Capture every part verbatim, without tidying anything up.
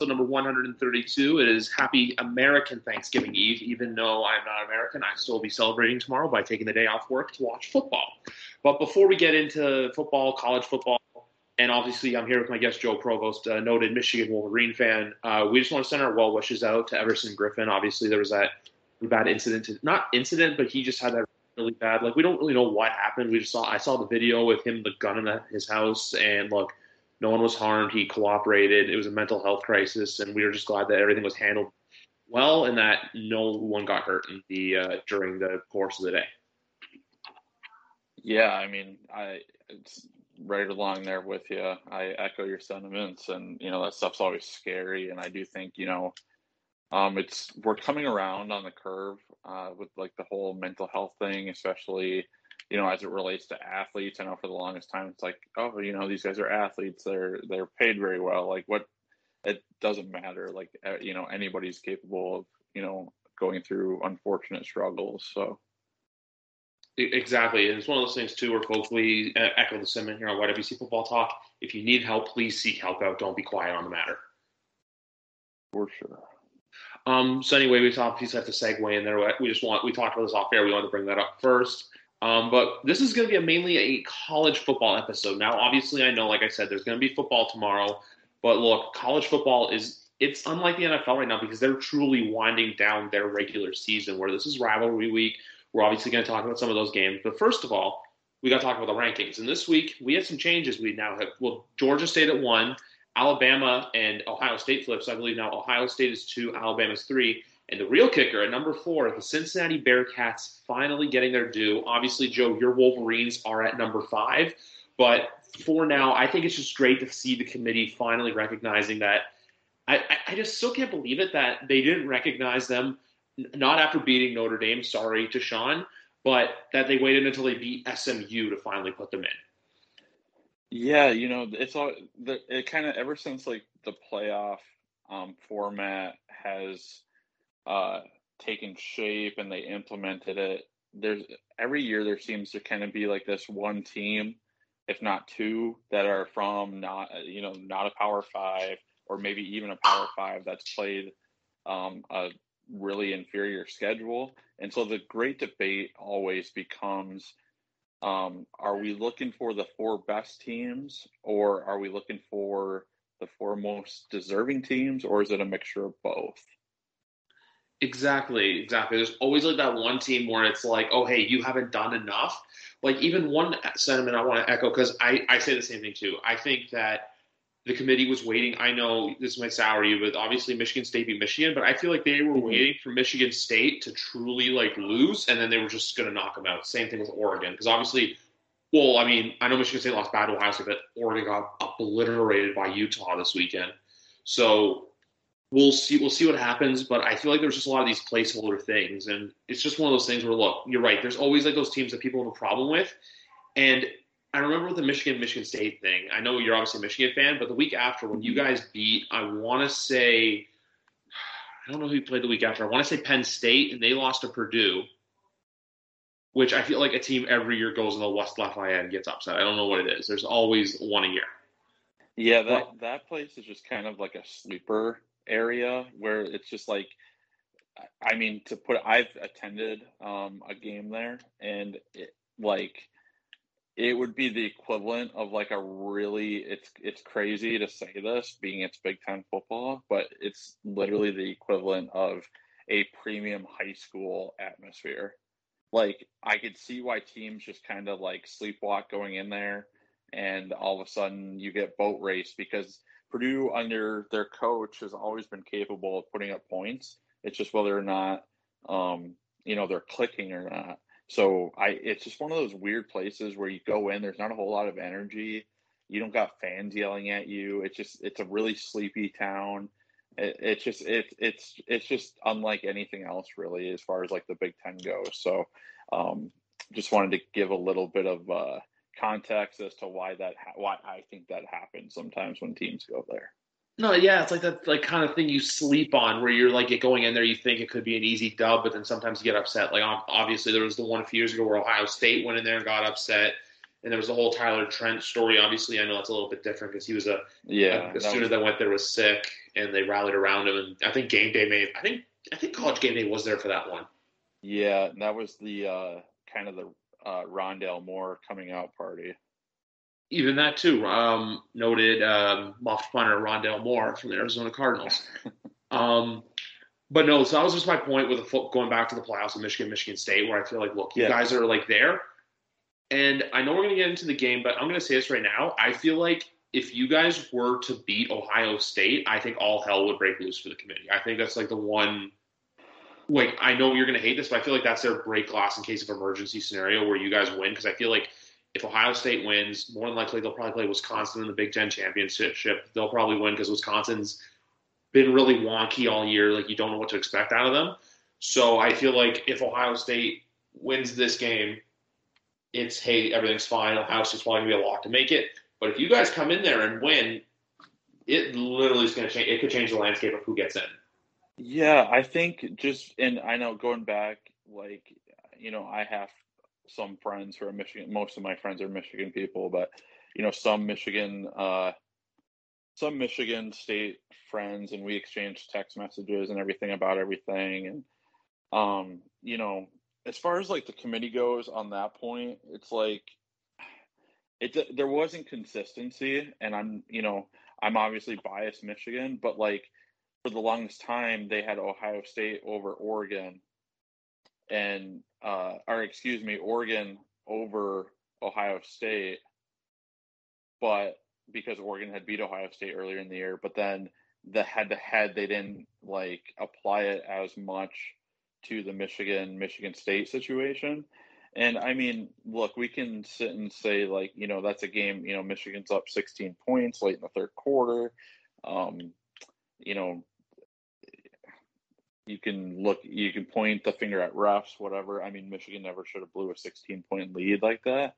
So number one hundred thirty-two, it is Happy American Thanksgiving Eve. Even though I'm not American, I still will be celebrating tomorrow by taking the day off work to watch football. But before we get into football, college football, and obviously I'm here with my guest, Joe Provost, a noted Michigan Wolverine fan. Uh, we just want to send our well wishes out to Everson Griffin. Obviously there was that bad incident, to, not incident, but he just had that really bad, like we don't really know what happened. We just saw, I saw the video with him, the gun in the, his house, and look, no one was harmed. He cooperated. It was a mental health crisis, and we were just glad that everything was handled well and that no one got hurt in the uh, during the course of the day. Yeah, I mean, I it's right along there with you. I echo your sentiments, and you know that stuff's always scary. And I do think you know, um, it's we're coming around on the curve uh, with like the whole mental health thing, especially. You know, as it relates to athletes, I know for the longest time, it's like, oh, you know, these guys are athletes. They're they're paid very well. Like what, it doesn't matter. Like, you know, anybody's capable of, you know, going through unfortunate struggles. So. Exactly. And it's one of those things, too, where hopefully uh, echo the sentiment here on Y W C Football Talk. If you need help, please seek help out. Don't be quiet on the matter. For sure. Um, so anyway, we obviously have to segue in there. We just want, we talked about this off air. We wanted to bring that up first. Um, but this is going to be a mainly a college football episode. Now, obviously, I know, like I said, there's going to be football tomorrow. But look, college football is it's unlike the N F L right now because they're truly winding down their regular season where this is rivalry week. We're obviously going to talk about some of those games. But first of all, we got to talk about the rankings. And this week, we had some changes. We now have, well, Georgia State at one, Alabama and Ohio State flips. So I believe now Ohio State is two, Alabama's three. And the real kicker at number four, the Cincinnati Bearcats finally getting their due. Obviously, Joe, your Wolverines are at number five. But for now, I think it's just great to see the committee finally recognizing that. I, I just still can't believe it that they didn't recognize them, not after beating Notre Dame, sorry to Sean, but that they waited until they beat S M U to finally put them in. Yeah, you know, it's all the, it kind of ever since like the playoff um, format has – Uh, taken shape and they implemented it. There's every year there seems to kind of be like this one team, if not two, that are from not you know not a Power Five or maybe even a Power Five that's played um, a really inferior schedule. And so the great debate always becomes: um, Are we looking for the four best teams, or are we looking for the four most deserving teams, or is it a mixture of both? Exactly, exactly. There's always like that one team where it's like, oh, hey, you haven't done enough. Like even one sentiment I want to echo because I, I say the same thing too. I think that the committee was waiting. I know this might sour you, but obviously Michigan State beat Michigan, but I feel like they were mm-hmm. waiting for Michigan State to truly like lose, and then they were just going to knock them out. Same thing with Oregon because obviously, well, I mean, I know Michigan State lost bad to Ohio State, but Oregon got obliterated by Utah this weekend. So We'll see We'll see what happens, but I feel like there's just a lot of these placeholder things, and it's just one of those things where, look, you're right, there's always like those teams that people have a problem with, and I remember with the Michigan-Michigan State thing, I know you're obviously a Michigan fan, but the week after when you guys beat, I want to say, I don't know who you played the week after, I want to say Penn State, and they lost to Purdue, which I feel like a team every year goes in the West Lafayette and gets upset. I don't know what it is. There's always one a year. Yeah, that, but, that place is just kind of like a sleeper area where it's just like, I mean, to put, I've attended um, a game there, and it, like it would be the equivalent of like a really, it's it's crazy to say this, being it's Big Ten football, but it's literally the equivalent of a premium high school atmosphere. Like I could see why teams just kind of like sleepwalk going in there, and all of a sudden you get boat race because Purdue under their coach has always been capable of putting up points. It's just whether or not, um, you know, they're clicking or not. So I, it's just one of those weird places where you go in, there's not a whole lot of energy. You don't got fans yelling at you. It's just, it's a really sleepy town. it, it's just it's it's it's just unlike anything else really as far as like the Big Ten goes. So um, just wanted to give a little bit of uh, context as to why that why I think that happens sometimes when teams go there. No, yeah, it's like that like kind of thing you sleep on where you're like going in there, you think it could be an easy dub, but then sometimes you get upset. Like obviously there was the one a few years ago where Ohio State went in there and got upset, and there was the whole Tyler Trent story. Obviously, I know that's a little bit different because he was a yeah. A student that went there was sick, and they rallied around him. And I think game day may I think I think college game day was there for that one. Yeah, and that was the uh, kind of the uh, Rondell Moore coming out party. Even that, too, um, noted um, muffed punter Rondell Moore from the Arizona Cardinals. um, but, no, so that was just my point with the, going back to the playoffs in Michigan, Michigan State, where I feel like, look, you yeah. guys are, like, there. And I know we're going to get into the game, but I'm going to say this right now. I feel like if you guys were to beat Ohio State, I think all hell would break loose for the committee. I think that's, like, the one – like, I know you're going to hate this, but I feel like that's their break glass in case of emergency scenario where you guys win, because I feel like – if Ohio State wins, more than likely they'll probably play Wisconsin in the Big Ten championship. They'll probably win because Wisconsin's been really wonky all year. Like, you don't know what to expect out of them. So I feel like if Ohio State wins this game, it's, hey, everything's fine. Ohio State's probably going to be a lock to make it. But if you guys come in there and win, it literally is going to change. It could change the landscape of who gets in. Yeah, I think just – and I know going back, like, you know, I have – some friends who are Michigan, most of my friends are Michigan people, but, you know, some Michigan, uh, some Michigan State friends, and we exchanged text messages and everything about everything. And, um, you know, as far as like the committee goes on that point, it's like, it, there wasn't consistency, and I'm, you know, I'm obviously biased Michigan, but like for the longest time they had Ohio State over Oregon and, Uh, or excuse me, Oregon over Ohio State, but because Oregon had beat Ohio State earlier in the year, but then the head-to-head, they didn't like apply it as much to the Michigan, Michigan State situation. And I mean, look, we can sit and say like, you know, that's a game, you know, Michigan's up sixteen points late in the third quarter. Um, you know, You can look, you can point the finger at refs, whatever. I mean, Michigan never should have blew a sixteen-point lead like that.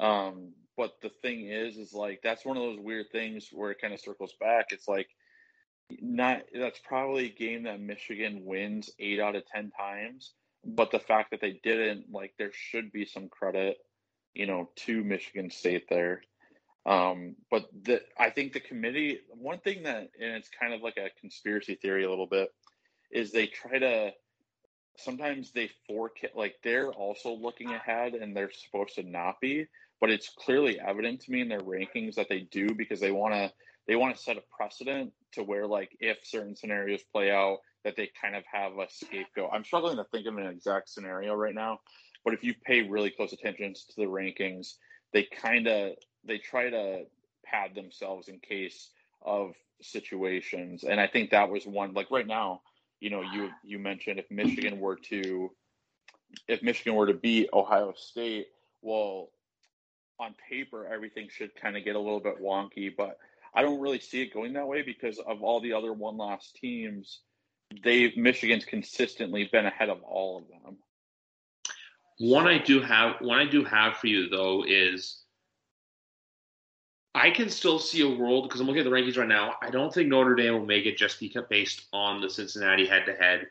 Um, but the thing is, is like, that's one of those weird things where it kind of circles back. It's like, not that's probably a game that Michigan wins eight out of ten times. But the fact that they didn't, like, there should be some credit, you know, to Michigan State there. Um, but the, I think the committee, one thing that, and it's kind of like a conspiracy theory a little bit, is they try to sometimes they forecast like they're also looking ahead and they're supposed to not be, but it's clearly evident to me in their rankings that they do because they want to they want to set a precedent to where like if certain scenarios play out that they kind of have a scapegoat. I'm struggling to think of an exact scenario right now, but if you pay really close attention to the rankings, they kind of they try to pad themselves in case of situations, and I think that was one like right now. You know, you you mentioned if Michigan were to if Michigan were to beat Ohio State, well, on paper everything should kind of get a little bit wonky, but I don't really see it going that way because of all the other one-loss teams. They've Michigan's consistently been ahead of all of them. One I do have, one I do have for you though is I can still see a world, because I'm looking at the rankings right now, I don't think Notre Dame will make it just because based on the Cincinnati head-to-head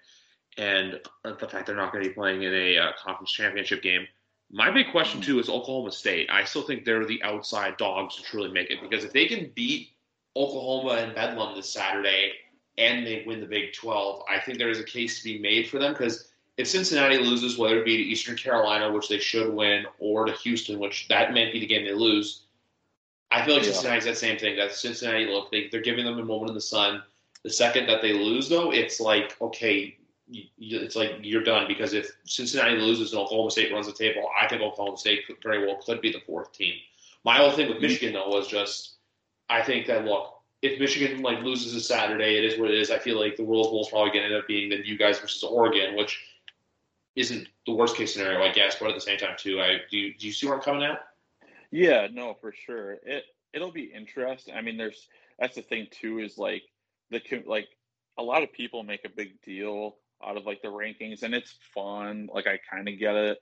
and the fact they're not going to be playing in a uh, conference championship game. My big question, too, is Oklahoma State. I still think they're the outside dogs to truly make it, because if they can beat Oklahoma and Bedlam this Saturday and they win the Big twelve, I think there is a case to be made for them, because if Cincinnati loses, whether it be to Eastern Carolina, which they should win, or to Houston, which that may be the game they lose, I feel like yeah. Cincinnati's that same thing. That Cincinnati look, they, they're giving them a moment in the sun. The second that they lose, though, it's like, okay, you, it's like you're done. Because if Cincinnati loses and Oklahoma State runs the table, I think Oklahoma State could, very well could be the fourth team. My whole thing with Michigan, though, was just I think that, look, if Michigan like loses this Saturday, it is what it is. I feel like the Rose Bowl is probably going to end up being then you guys versus Oregon, which isn't the worst-case scenario, I guess. But at the same time, too, I do, do you see where I'm coming at? Yeah, no, for sure. It it'll be interesting. I mean, there's that's the thing too is like the like a lot of people make a big deal out of like the rankings, and it's fun. Like, I kind of get it.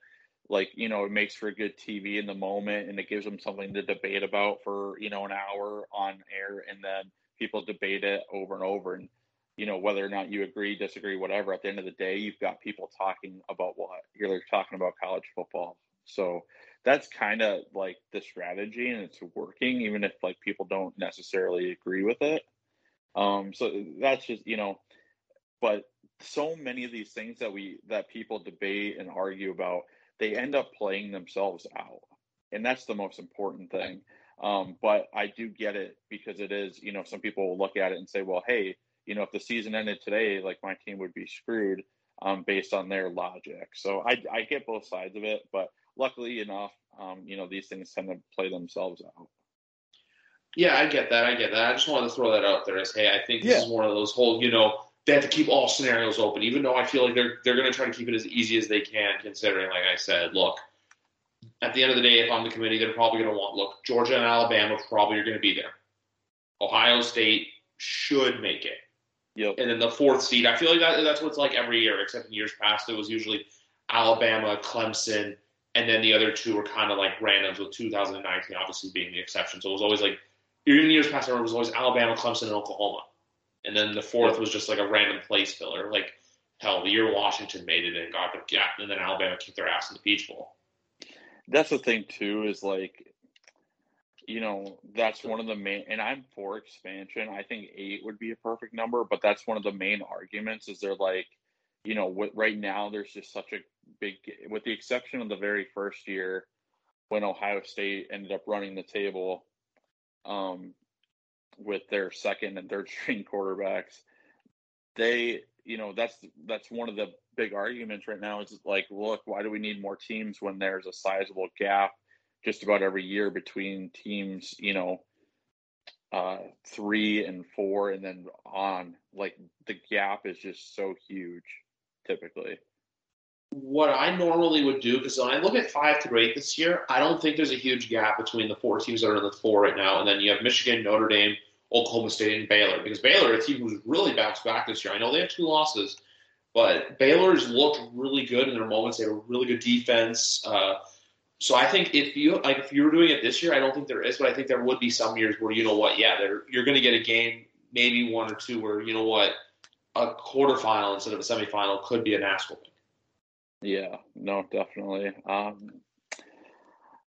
Like, you know, it makes for good T V in the moment, and it gives them something to debate about for, you know, an hour on air, and then people debate it over and over. And, you know, whether or not you agree, disagree, whatever, at the end of the day, you've got people talking about what you're talking about, college football. So that's kind of like the strategy, and it's working, even if like people don't necessarily agree with it. Um, so that's just, you know, but so many of these things that we, that people debate and argue about, they end up playing themselves out. And that's the most important thing. Um, but I do get it, because it is, you know, some people will look at it and say, well, hey, you know, if the season ended today, like my team would be screwed, um, based on their logic. So I, I get both sides of it, but luckily enough, um, you know, these things tend to play themselves out. Yeah, I get that. I get that. I just wanted to throw that out there as, hey, I think this yeah. is one of those whole, you know, they have to keep all scenarios open, even though I feel like they're they're going to try to keep it as easy as they can, considering, like I said, look, at the end of the day, if I'm the committee, they're probably going to want, look, Georgia and Alabama probably are going to be there. Ohio State should make it. Yep. And then the fourth seed, I feel like that, that's what's like every year, except in years past, it was usually Alabama, Clemson, and then the other two were kind of like randoms, with two thousand nineteen obviously being the exception. So it was always like, even years past, it was always Alabama, Clemson, and Oklahoma. And then the fourth was just like a random place filler. Like, hell, the year Washington made it and got the gap, and then Alabama kicked their ass in the Peach Bowl. That's the thing, too, is like, you know, that's one of the main, and I'm for expansion. I think eight would be a perfect number, but that's one of the main arguments is they're like, you know, what, right now there's just such a big, with the exception of the very first year when Ohio State ended up running the table, um, with their second and third string quarterbacks, they, you know, that's, that's one of the big arguments right now is like, look, why do we need more teams when there's a sizable gap just about every year between teams, you know, uh, three and four and then on? Like, the gap is just so huge typically. What I normally would do, because when I look at five through eight this year, I don't think there's a huge gap between the four teams that are in the four right now, and then you have Michigan, Notre Dame, Oklahoma State, and Baylor. Because Baylor, a team who's really bounced back this year. I know they have two losses, but Baylor's looked really good in their moments. They have a really good defense. Uh, so I think if you like, if you were doing it this year, I don't think there is, but I think there would be some years where, you know what, yeah, you're going to get a game, maybe one or two, where, you know what, a quarterfinal instead of a semifinal could be an ass whooping. Yeah, no, definitely. Um,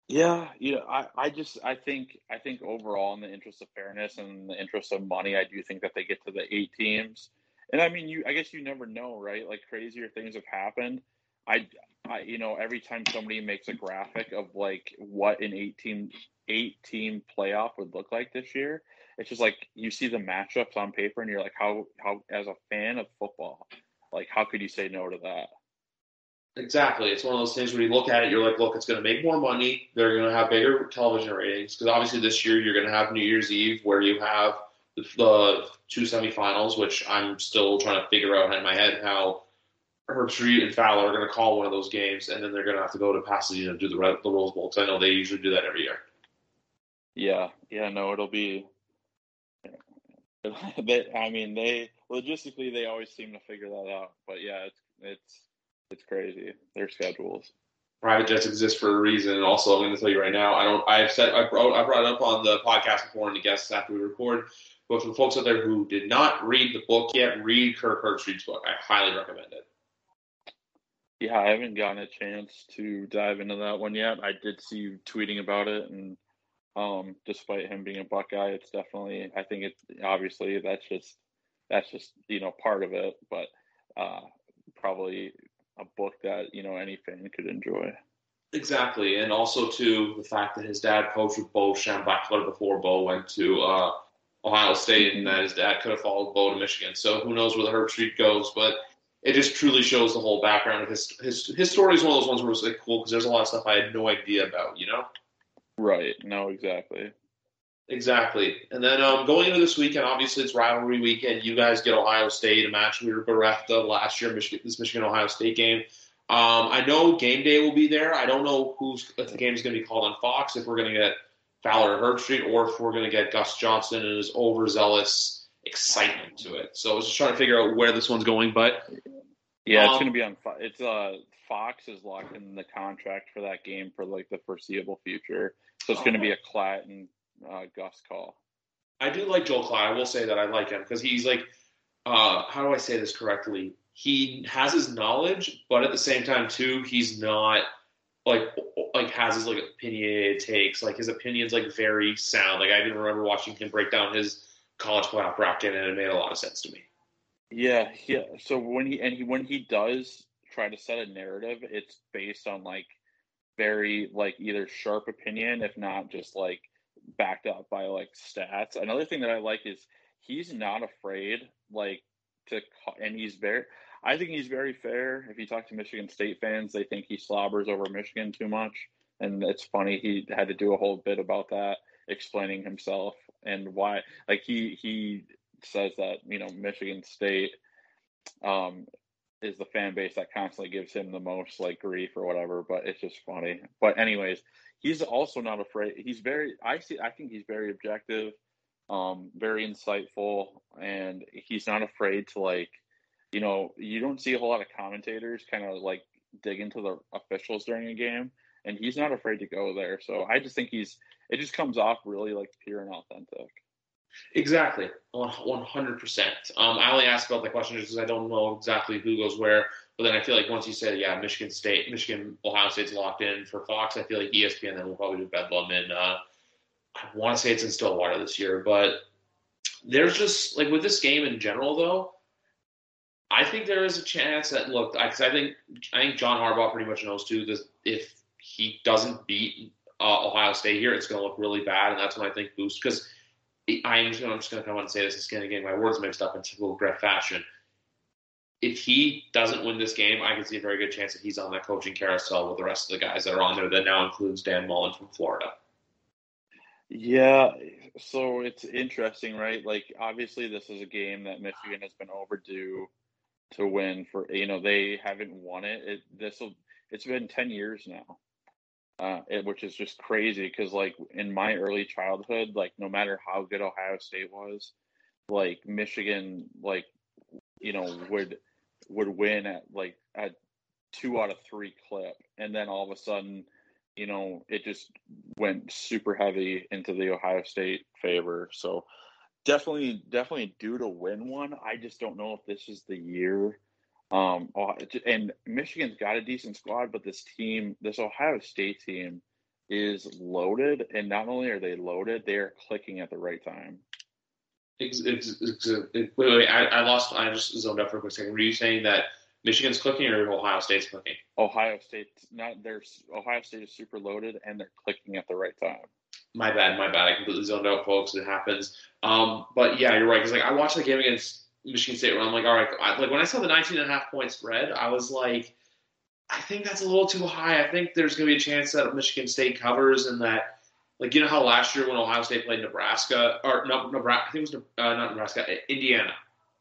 yeah, you know, I, I just, I think, I think overall in the interest of fairness and in the interest of money, I do think that they get to the eight teams. And I mean, you, I guess you never know, right? Like, crazier things have happened. I, I, you know, every time somebody makes a graphic of like what an eight team, eight team playoff would look like this year, it's just like, you see the matchups on paper and you're like, how, how, as a fan of football, like, how could you say no to that? Exactly. It's one of those things where you look at it, you're like, look, it's going to make more money. They're going to have bigger television ratings, because obviously this year you're going to have New Year's Eve where you have the, the two semifinals, which I'm still trying to figure out in my head how Herbstreit and Fowler are going to call one of those games, and then they're going to have to go to Pasadena to do the, the Rose Bowl, because I know they usually do that every year. Yeah. Yeah, no, it'll be – they, I mean, they – logistically, they always seem to figure that out. But, yeah, it's it's – it's crazy. Their schedules. Private jets exist for a reason. And also, I'm going to tell you right now, I don't. I've said I brought, I brought it up on the podcast before and the guests after we record. But for the folks out there who did not read the book yet, read Kirk Herbstreit's book. I highly recommend it. Yeah, I haven't gotten a chance to dive into that one yet. I did see you tweeting about it, and um, despite him being a Buckeye, it's definitely. I think it's obviously that's just that's just you know part of it, but uh, probably. A book that, you know, any fan could enjoy. Exactly. And also, too, the fact that his dad coached with Bo Schembechler before Bo went to uh, Ohio State, and that his dad could have followed Bo to Michigan. So who knows where the Herbstreit goes, but it just truly shows the whole background of his, his, his story is one of those ones where it's like cool, because there's a lot of stuff I had no idea about, you know? Right. No, exactly. Exactly. And then um, going into this weekend, obviously it's rivalry weekend. You guys get Ohio State, a match we were bereft of last year, Michigan, this Michigan-Ohio State game. Um, I know game day will be there. I don't know who's, if the game is going to be called on Fox, if we're going to get Fowler and Herbstreit, or if we're going to get Gus Johnson and his overzealous excitement to it. So I was just trying to figure out where this one's going, but yeah, um, it's going to be on. It's uh, Fox is locked in the contract for that game for like the foreseeable future, so it's going to be a Klatt and uh, Gus call. I do like Joel Klatt. I will say that I like him because he's like, uh, how do I say this correctly? He has his knowledge, but at the same time too, he's not like like has his like opinionated takes. Like his opinions like very sound. Like I didn't remember watching him break down his college playoff bracket, and it made a lot of sense to me. Yeah, yeah. So when he and he when he does try to set a narrative, it's based on like very like either sharp opinion, if not just like backed up by like stats. Another thing that I like is he's not afraid like to and he's very. I think he's very fair. If you talk to Michigan State fans, they think he slobbers over Michigan too much, and it's funny. He had to do a whole bit about that, explaining himself and why. Like he he says that you know Michigan State um, is the fan base that constantly gives him the most like grief or whatever. But it's just funny. But anyways, he's also not afraid. He's very. I see. I think he's very objective, um, very insightful, and he's not afraid to like. You know, you don't see a whole lot of commentators kind of like dig into the officials during a game, and he's not afraid to go there. So I just think he's, it just comes off really like pure and authentic. Exactly. one hundred percent. Um, I only asked about the question just because I don't know exactly who goes where, but then I feel like once you say, yeah, Michigan State, Michigan, Ohio State's locked in for Fox, I feel like E S P N then will probably do Bedlam, and uh, I want to say it's in Stillwater this year, but there's just like with this game in general though, I think there is a chance that look, because I, I think I think John Harbaugh pretty much knows too that if he doesn't beat uh, Ohio State here, it's going to look really bad, and that's when I think boost. Because I'm just going to come on and say this, it's going to get my words mixed up in typical Griff fashion. If he doesn't win this game, I can see a very good chance that he's on that coaching carousel with the rest of the guys that are on there. That now includes Dan Mullen from Florida. Yeah, so it's interesting, right? Like obviously, this is a game that Michigan has been overdue to win for, you know, they haven't won it. It this will it's been ten years now, uh, it, which is just crazy because like in my early childhood, like no matter how good Ohio State was, like Michigan, like you know would would win at like a two out of three clip, and then all of a sudden, you know, it just went super heavy into the Ohio State favor. So. Definitely, definitely due to win one. I just don't know if this is the year. Um, and Michigan's got a decent squad, but this team, this Ohio State team, is loaded. And not only are they loaded, they are clicking at the right time. It's, it's, it's, it, wait, wait, I, I lost. I just zoned out for a quick second. Were you saying that Michigan's clicking or Ohio State's clicking? Ohio State, not there's Ohio State is super loaded, and they're clicking at the right time. My bad, my bad. I completely zoned out, folks. It happens. Um, but, yeah, you're right. Because, like, I watched the game against Michigan State where I'm like, all right. I, like, when I saw the nineteen and a half point spread, I was like, I think that's a little too high. I think there's going to be a chance that Michigan State covers and that, like, you know how last year when Ohio State played Nebraska – or no, Nebraska, I think it was uh, not Nebraska, Indiana.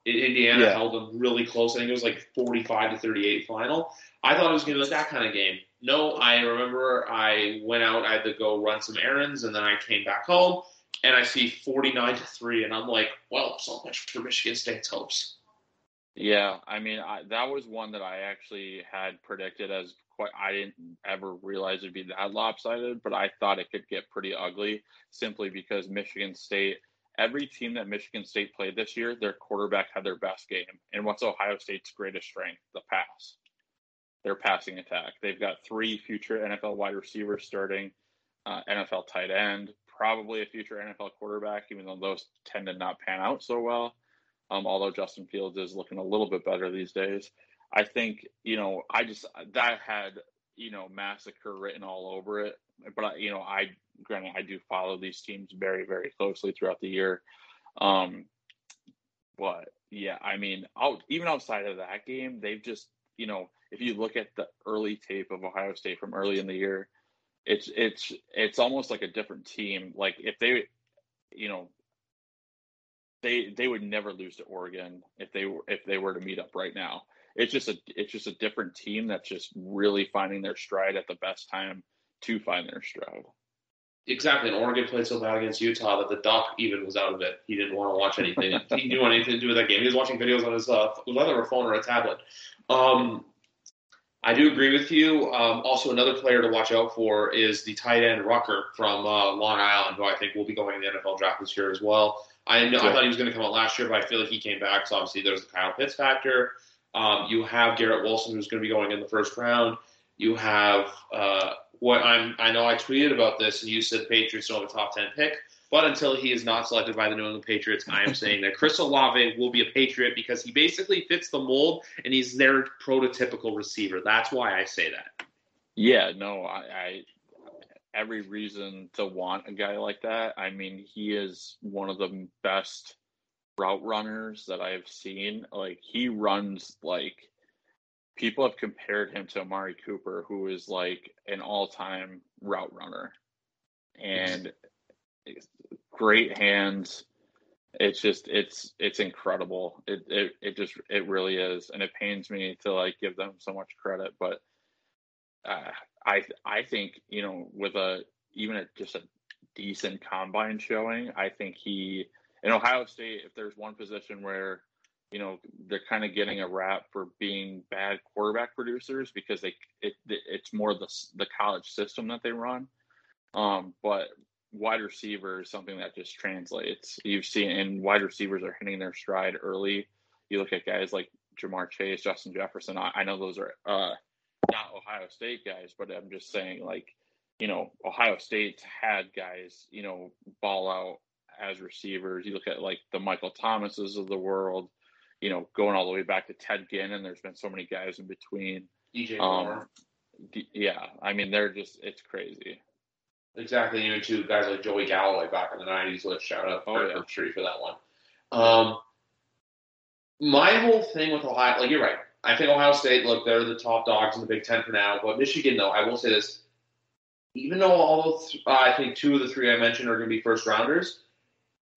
Indiana yeah. held them really close. I think it was, like, forty-five to thirty-eight final. I thought it was going to be like that kind of game. No, I remember I went out, I had to go run some errands, and then I came back home, and I see forty-nine to three, and I'm like, well, so much for Michigan State's hopes. Yeah, I mean, I, that was one that I actually had predicted as quite – I didn't ever realize it would be that lopsided, but I thought it could get pretty ugly simply because Michigan State – every team that Michigan State played this year, their quarterback had their best game. And what's Ohio State's greatest strength? The pass. Their passing attack. They've got three future N F L wide receivers starting, uh, N F L tight end, probably a future N F L quarterback, even though those tend to not pan out so well. Um, although Justin Fields is looking a little bit better these days. I think, you know, I just, that had, you know, massacre written all over it. But, I, you know, I, granted, I do follow these teams very, very closely throughout the year. Um, but, yeah, I mean, out, even outside of that game, they've just, you know, if you look at the early tape of Ohio State from early in the year, it's it's it's almost like a different team. Like if they, you know, they they would never lose to Oregon if they were if they were to meet up right now. It's just a it's just a different team that's just really finding their stride at the best time to find their stride. exactly, and Oregon played so bad against Utah that the doc even was out of it. He didn't want to watch anything. He didn't want anything to do with that game. He was watching videos on his uh, whether a phone or a tablet. Um, I do agree with you. Um, also, another player to watch out for is the tight end Rucker from uh, Long Island, who I think will be going to the N F L draft this year as well. I know, I thought he was going to come out last year, but I feel like he came back. So obviously, there's the Kyle Pitts factor. Um, you have Garrett Wilson, who's going to be going in the first round. You have uh, what I'm. I know I tweeted about this, and you said the Patriots don't have a top ten pick. But until he is not selected by the New England Patriots, I am saying that Chris Olave will be a Patriot because he basically fits the mold, and he's their prototypical receiver. That's why I say that. Yeah, no, I, I every reason to want a guy like that. I mean, he is one of the best route runners that I have seen. Like, he runs like people have compared him to Amari Cooper, who is like an all-time route runner, and great hands. It's just, it's, it's incredible. It, it, it just, it really is. And it pains me to like give them so much credit, but uh, I, I think, you know, with a, even a, just a decent combine showing, I think he, in Ohio State, if there's one position where, you know, they're kind of getting a rap for being bad quarterback producers because they, it, it's more the, the college system that they run. Um, but wide receiver is something that just translates. You've seen, and wide receivers are hitting their stride early. You look at guys like Jamar Chase, Justin Jefferson. I, I know those are uh, not Ohio State guys, but I'm just saying, like, you know, Ohio State's had guys, you know, ball out as receivers. You look at like the Michael Thomases of the world, you know, going all the way back to Ted Ginn, and there's been so many guys in between. D J um, Moore. D- yeah, I mean, they're just, it's crazy. Exactly, you know, too, guys like Joey Galloway back in the nineties. Let's shout out Kirk Herbstreit for that one. Um, my whole thing with Ohio, like, you're right. I think Ohio State, look, they're the top dogs in the Big Ten for now. But Michigan, though, I will say this. Even though all those, uh, I think two of the three I mentioned are going to be first-rounders,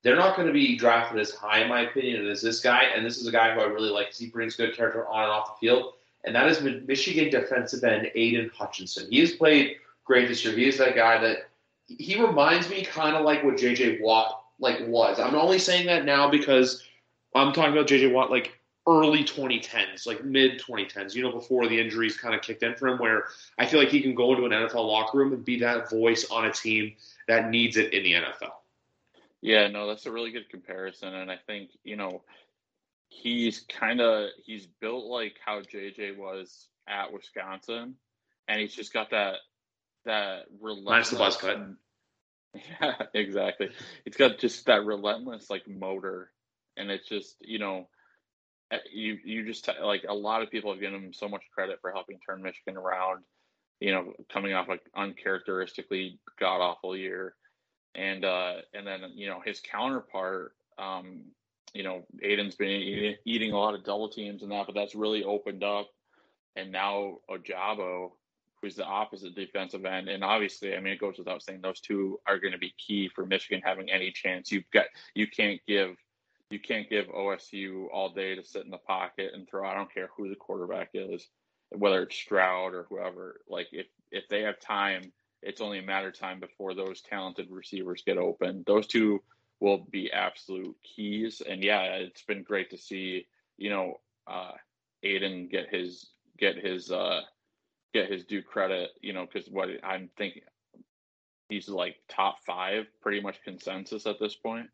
they're not going to be drafted as high, in my opinion, as this guy. And this is a guy who I really like because he brings good character on and off the field. And that is Michigan defensive end Aidan Hutchinson. He has played great this year. He is that guy that he reminds me kind of like what J J. Watt like was. I'm only saying that now because I'm talking about J J. Watt like early twenty tens, like mid twenty tens, you know, before the injuries kind of kicked in for him, where I feel like he can go into an N F L locker room and be that voice on a team that needs it in the N F L. Yeah, no, that's a really good comparison. And I think, you know, he's kind of, he's built like how J J was at Wisconsin, and he's just got that, that relentless, nice the buzz cut. Yeah, exactly. It's got just that relentless like motor, and it's just, you know, you you just like a lot of people have given him so much credit for helping turn Michigan around. You know, coming off an uncharacteristically god awful year, and uh, and then you know his counterpart, um, you know, Aidan's been eating, eating a lot of double teams and that, but that's really opened up, and now Ojabo, who's the opposite defensive end. And obviously, I mean, it goes without saying, those two are going to be key for Michigan having any chance. You've got, you can't give, you can't give O S U all day to sit in the pocket and throw. I don't care who the quarterback is, whether it's Stroud or whoever, like if, if they have time, it's only a matter of time before those talented receivers get open. Those two will be absolute keys. And yeah, it's been great to see, you know, uh, Aidan get his, get his, uh, get his due credit, you know, because what I'm thinking, he's like top five, pretty much consensus at this point.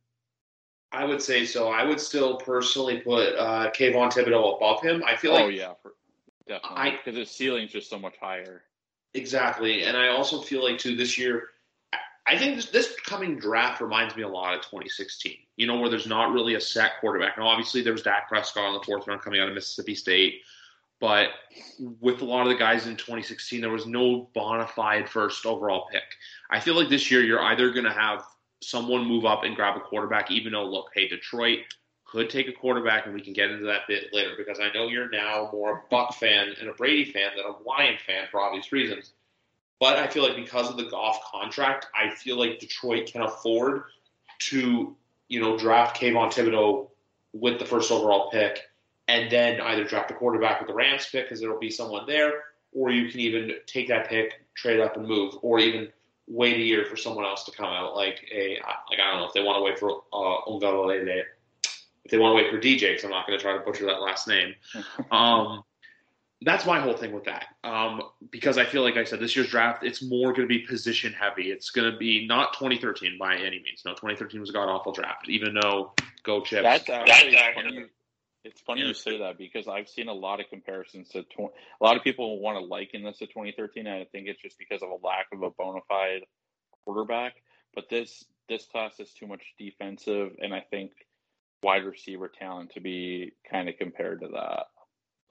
I would say so. I would still personally put uh, Kayvon Thibodeau above him. I feel oh, like, oh yeah, for, definitely, because his ceiling's just so much higher. Exactly, and I also feel like too this year, I think this, this coming draft reminds me a lot of twenty sixteen. You know, where there's not really a set quarterback. Now, obviously, there was Dak Prescott in the fourth round coming out of Mississippi State. But with a lot of the guys in twenty sixteen, there was no bona fide first overall pick. I feel like this year you're either going to have someone move up and grab a quarterback, even though, look, hey, Detroit could take a quarterback, and we can get into that bit later because I know you're now more a Buck fan and a Brady fan than a Lion fan for obvious reasons. But I feel like because of the Goff contract, I feel like Detroit can afford to, you know, draft Kayvon Thibodeau with the first overall pick, and then either draft a quarterback with the Rams pick because there will be someone there, or you can even take that pick, trade up and move, or even wait a year for someone else to come out. Like a like I don't know if they want to wait for uh, Ongalele. If they want to wait for D J, because I'm not going to try to butcher that last name. Um, that's my whole thing with that. Um, because I feel like I said, this year's draft, it's more going to be position heavy. It's going to be not twenty thirteen by any means. No, twenty thirteen was a god-awful draft, even though go Chips. That's actually that's funny. It's funny yeah. you say that, because I've seen a lot of comparisons to tw- – a lot of people want to liken this to twenty thirteen, and I think it's just because of a lack of a bona fide quarterback. But this this class is too much defensive, and I think – wide receiver talent to be kind of compared to that.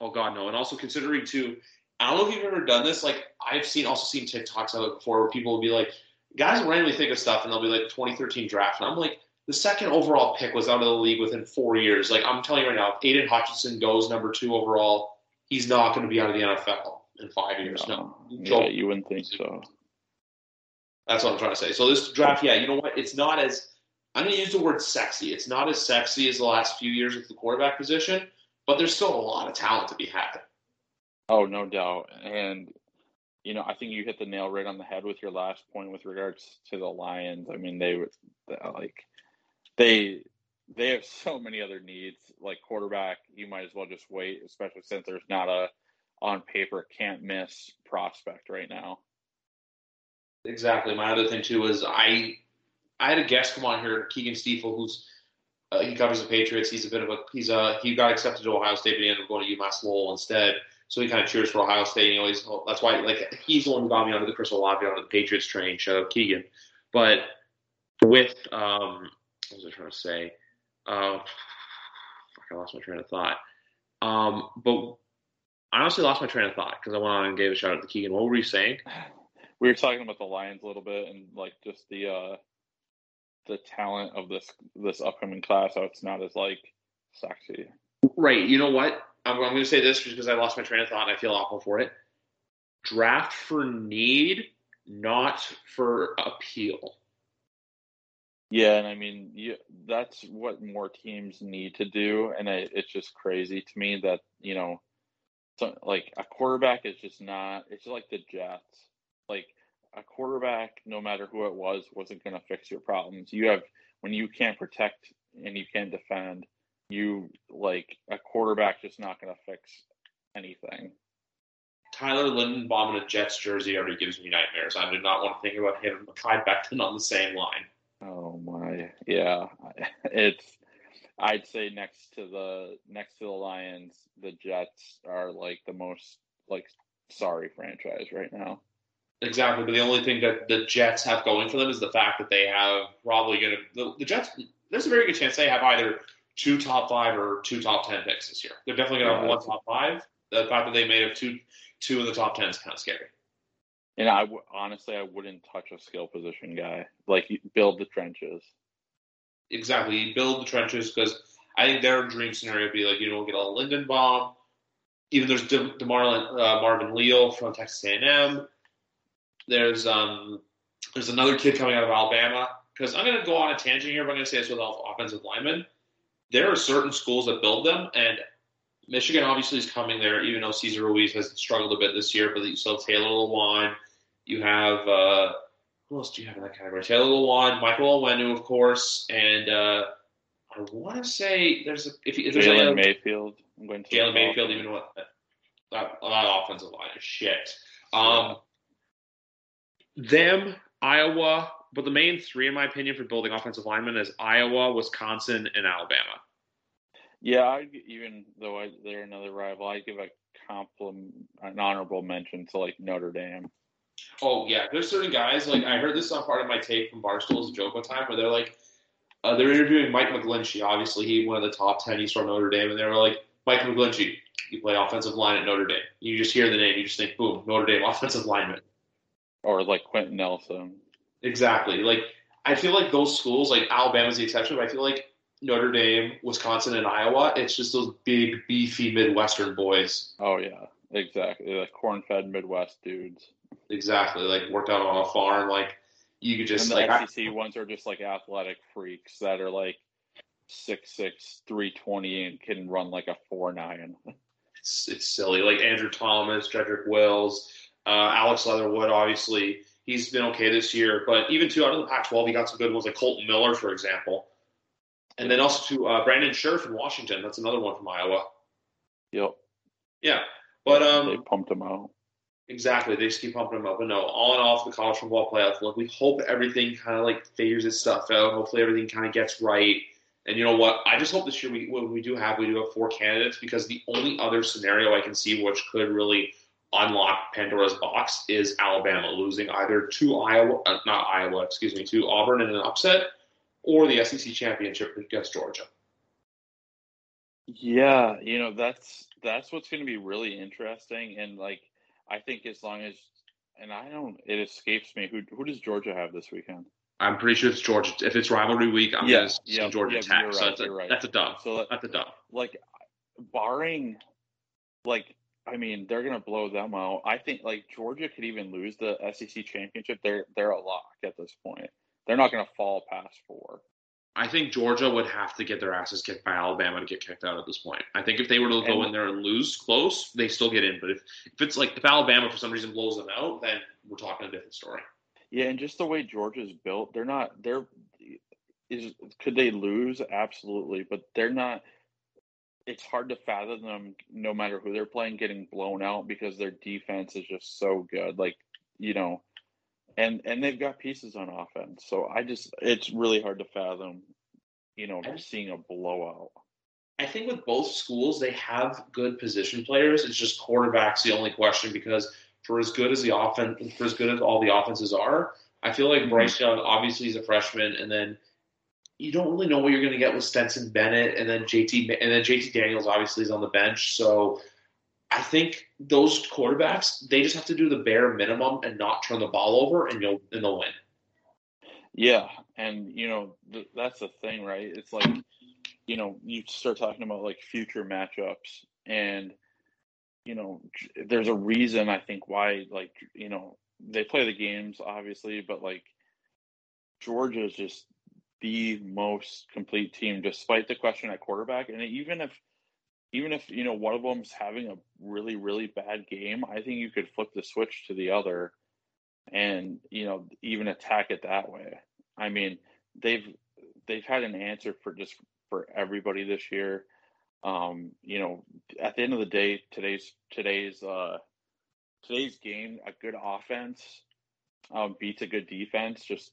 Oh God, no. And also considering too, I don't know if you've ever done this. Like I've seen, also seen TikToks of it before where people will be like, guys randomly think of stuff and they'll be like twenty thirteen draft. And I'm like, the second overall pick was out of the league within four years. Like I'm telling you right now, if Aidan Hutchinson goes number two overall, he's not going to be out of the N F L in five years. No, no. Yeah, you wouldn't think so. That's what I'm trying to say. So this draft, yeah, you know what? It's not as, I'm going to use the word sexy. It's not as sexy as the last few years with the quarterback position, but there's still a lot of talent to be had. Oh, no doubt. And, you know, I think you hit the nail right on the head with your last point with regards to the Lions. I mean, they like they they have so many other needs. Like quarterback, you might as well just wait, especially since there's not a on-paper can't-miss prospect right now. Exactly. My other thing, too, is I – I had a guest come on here, Keegan Stiefel, who's uh, he covers the Patriots. He's a bit of a he's a he got accepted to Ohio State, but he ended up going to UMass Lowell instead. So he kind of cheers for Ohio State. And he always that's why like he's the one who got me onto the Chris Olave onto the Patriots train. Shout out Keegan. But with um, what was I trying to say? Uh, fuck, I lost my train of thought. Um, but I honestly lost my train of thought because I went on and gave a shout out to Keegan. What were you saying? We were talking about the Lions a little bit and like just the. Uh... the talent of this this upcoming class, so it's not as, like, sexy. Right. You know what? I'm, I'm going to say this just because I lost my train of thought and I feel awful for it. Draft for need, not for appeal. Yeah, and I mean, you, that's what more teams need to do, and I, it's just crazy to me that, you know, so, like, a quarterback is just not – it's just like the Jets. Like, a quarterback, no matter who it was, wasn't going to fix your problems. You have, when you can't protect and you can't defend, you like a quarterback just not going to fix anything. Tyler Lindenbaum in a Jets jersey already gives me nightmares. I do not want to think about him and Mekhi Becton on the same line. Oh my. Yeah. It's, I'd say next to the, next to the Lions, the Jets are like the most like sorry franchise right now. Exactly, but the only thing that the Jets have going for them is the fact that they have probably going to the, the Jets. There's a very good chance they have either two top five or two top ten picks this year. They're definitely going to have yeah. one top five. The fact that they may have two two in the top ten is kind of scary. And I w- honestly, I wouldn't touch a skill position guy. Like build the trenches. Exactly, build the trenches because I think their dream scenario would be like you know get a Lindenbaum. Even there's De- DeMar uh, Marvin Leal from Texas A and M. There's um there's another kid coming out of Alabama because I'm going to go on a tangent here, but I'm going to say this with offensive linemen. There are certain schools that build them, and Michigan obviously is coming there, even though Cesar Ruiz has struggled a bit this year. But you still have Taylor Lewan. You have uh, who else do you have in that category? Taylor Lewan, Michael Onwenu, of course, and uh, I want to say there's a, if, if there's Jalen Mayfield. I'm going to Jalen Mayfield, even though that offensive line is shit. Um, Them, Iowa, but the main three, in my opinion, for building offensive linemen is Iowa, Wisconsin, and Alabama. Yeah, I'd, even though I, they're another rival, I give a compliment, an honorable mention to like Notre Dame. Oh yeah, there's certain guys like I heard this on part of my tape from Barstool's joke one time where they're like, uh, they're interviewing Mike McGlinchey. Obviously, he one of the top ten. He's from Notre Dame, and they were like, Mike McGlinchey, you play offensive line at Notre Dame. You just hear the name, you just think, boom, Notre Dame offensive lineman. Or like Quentin Nelson. Exactly. Like I feel like those schools, like Alabama's the exception, but I feel like Notre Dame, Wisconsin, and Iowa, it's just those big, beefy Midwestern boys. Oh yeah, exactly. Like corn-fed Midwest dudes. Exactly. Like worked out on a farm. Like you could just and the like S E C I, ones are just like athletic freaks that are like six six, three twenty, and can run like a four nine. It's it's silly. Like Andrew Thomas, Jedrick Wills. Uh, Alex Leatherwood, obviously, he's been okay this year. But even, too, out of the Pac twelve, he got some good ones, like Colton Miller, for example. And then also to uh, Brandon Scherf from Washington. That's another one from Iowa. Yep. Yeah. But um, they pumped him out. Exactly. They just keep pumping him up. But no, all in all, for the college football playoff, look, we hope everything kind of, like, figures this stuff out. Hopefully everything kind of gets right. And you know what? I just hope this year we when we do have, we do have four candidates, because the only other scenario I can see which could really unlock Pandora's box is Alabama losing either to Iowa, uh, not Iowa, excuse me, to Auburn in an upset, or the S E C championship against Georgia. Yeah, you know, that's that's what's going to be really interesting. And, like, I think as long as – and I don't – it escapes me. Who who does Georgia have this weekend? I'm pretty sure it's Georgia. If it's rivalry week, I'm yeah, going to see yeah, Georgia yeah, Tech. Right, so that's a, right. that's a dub. So that, that's a dub. Like, barring – like, I mean, they're going to blow them out. I think, like, Georgia could even lose the S E C championship. They're, they're a lock at this point. They're not going to fall past four. I think Georgia would have to get their asses kicked by Alabama to get kicked out at this point. I think if they were to go and, in there and lose close, they still get in. But if, if it's like if Alabama for some reason blows them out, then we're talking a different story. Yeah, and just the way Georgia's built, they're not. They're is could they lose? Absolutely, but they're not. It's hard to fathom them, no matter who they're playing, getting blown out because their defense is just so good. Like you know. And and they've got pieces on offense, so I just it's really hard to fathom, you know, just seeing a blowout. I think with both schools, they have good position players. It's just quarterback's the only question because for as good as the offense, for as good as all the offenses are, I feel like Bryce Young obviously is a freshman, and then you don't really know what you're going to get with Stetson Bennett, and then J T and then J T Daniels obviously is on the bench, so. I think those quarterbacks, they just have to do the bare minimum and not turn the ball over, and you'll and they'll win. Yeah, and you know th- that's the thing, right? It's like you know you start talking about like future matchups, and you know j- there's a reason I think why like you know they play the games obviously, but like Georgia is just the most complete team, despite the question at quarterback, and even if. Even if, you know, one of them's having a really, really bad game, I think you could flip the switch to the other and, you know, even attack it that way. I mean, they've they've had an answer for just for everybody this year. Um, you know, at the end of the day, today's today's uh, today's game, a good offense um, beats a good defense, just